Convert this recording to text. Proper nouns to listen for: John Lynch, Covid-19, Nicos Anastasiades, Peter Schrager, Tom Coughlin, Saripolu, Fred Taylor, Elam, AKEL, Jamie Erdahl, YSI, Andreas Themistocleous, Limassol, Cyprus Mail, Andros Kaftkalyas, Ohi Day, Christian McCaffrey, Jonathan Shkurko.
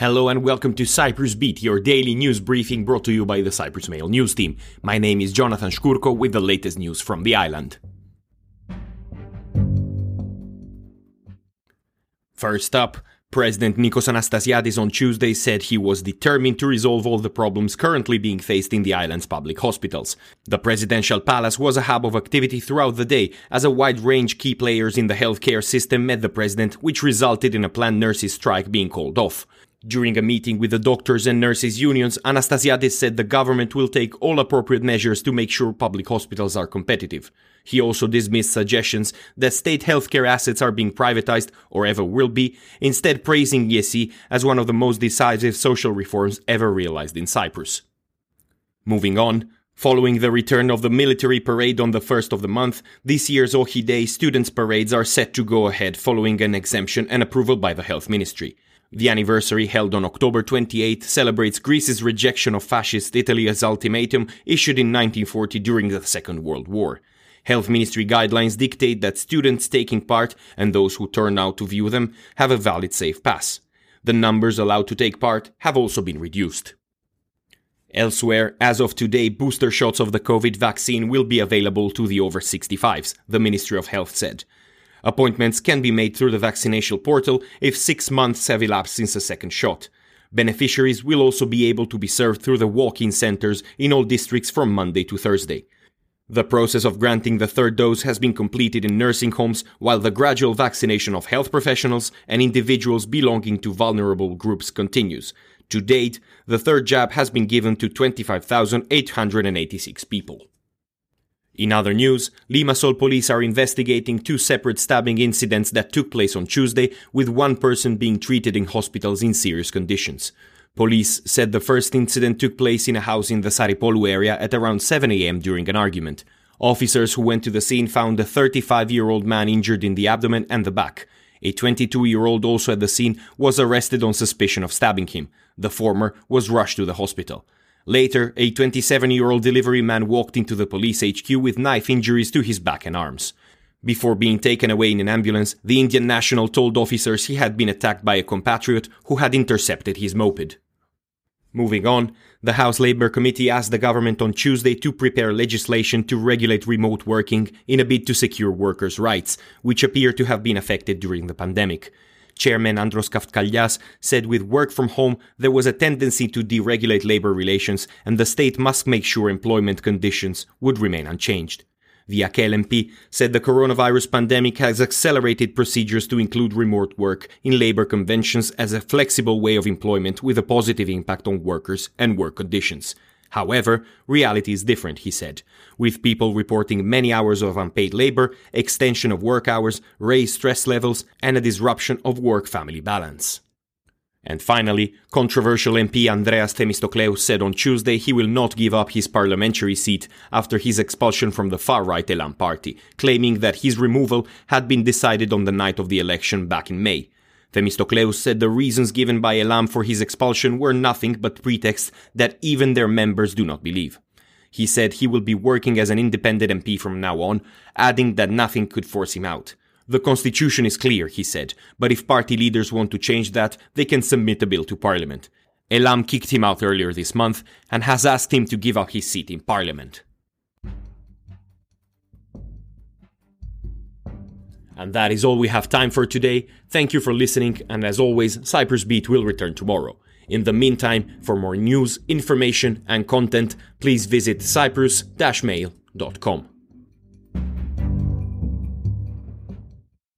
Hello and welcome to Cyprus Beat, your daily news briefing brought to you by the Cyprus Mail News Team. My name is Jonathan Shkurko with the latest news from the island. First up, President Nicos Anastasiades on Tuesday said he was determined to resolve all the problems currently being faced in the island's public hospitals. The presidential palace was a hub of activity throughout the day, as a wide range key players in the healthcare system met the president, which resulted in a planned nurses' strike being called off. During a meeting with the doctors and nurses' unions, Anastasiades said the government will take all appropriate measures to make sure public hospitals are competitive. He also dismissed suggestions that state healthcare assets are being privatized, or ever will be, instead praising YSI as one of the most decisive social reforms ever realized in Cyprus. Moving on. Following the return of the military parade on the 1st of the month, this year's Ohi Day students' parades are set to go ahead following an exemption and approval by the Health Ministry. The anniversary, held on October 28, celebrates Greece's rejection of fascist Italy's ultimatum issued in 1940 during the Second World War. Health Ministry guidelines dictate that students taking part, and those who turn out to view them, have a valid safe pass. The numbers allowed to take part have also been reduced. Elsewhere, as of today, booster shots of the COVID vaccine will be available to the over 65s, the Ministry of Health said. Appointments can be made through the vaccination portal if 6 months have elapsed since a second shot. Beneficiaries will also be able to be served through the walk-in centers in all districts from Monday to Thursday. The process of granting the third dose has been completed in nursing homes, while the gradual vaccination of health professionals and individuals belonging to vulnerable groups continues. To date, the third jab has been given to 25,886 people. In other news, Limassol police are investigating two separate stabbing incidents that took place on Tuesday, with one person being treated in hospitals in serious conditions. Police said the first incident took place in a house in the Saripolu area at around 7 a.m. during an argument. Officers who went to the scene found a 35-year-old man injured in the abdomen and the back. A 22-year-old also at the scene was arrested on suspicion of stabbing him. The former was rushed to the hospital. Later, a 27-year-old delivery man walked into the police HQ with knife injuries to his back and arms. Before being taken away in an ambulance, the Indian national told officers he had been attacked by a compatriot who had intercepted his moped. Moving on, the House Labour Committee asked the government on Tuesday to prepare legislation to regulate remote working in a bid to secure workers' rights, which appear to have been affected during the pandemic. Chairman Andros Kaftkalyas said with work from home there was a tendency to deregulate labor relations and the state must make sure employment conditions would remain unchanged. The AKEL MP said the coronavirus pandemic has accelerated procedures to include remote work in labor conventions as a flexible way of employment with a positive impact on workers and work conditions. However, reality is different, he said, with people reporting many hours of unpaid labor, extension of work hours, raised stress levels, and a disruption of work-family balance. And finally, controversial MP Andreas Themistocleous said on Tuesday he will not give up his parliamentary seat after his expulsion from the far-right Elam party, claiming that his removal had been decided on the night of the election back in May. Themistocleous said the reasons given by Elam for his expulsion were nothing but pretexts that even their members do not believe. He said he will be working as an independent MP from now on, adding that nothing could force him out. The constitution is clear, he said, but if party leaders want to change that, they can submit a bill to parliament. Elam kicked him out earlier this month and has asked him to give up his seat in parliament. And that is all we have time for today. Thank you for listening, and as always, Cyprus Beat will return tomorrow. In the meantime, for more news, information, and content, please visit cyprus-mail.com.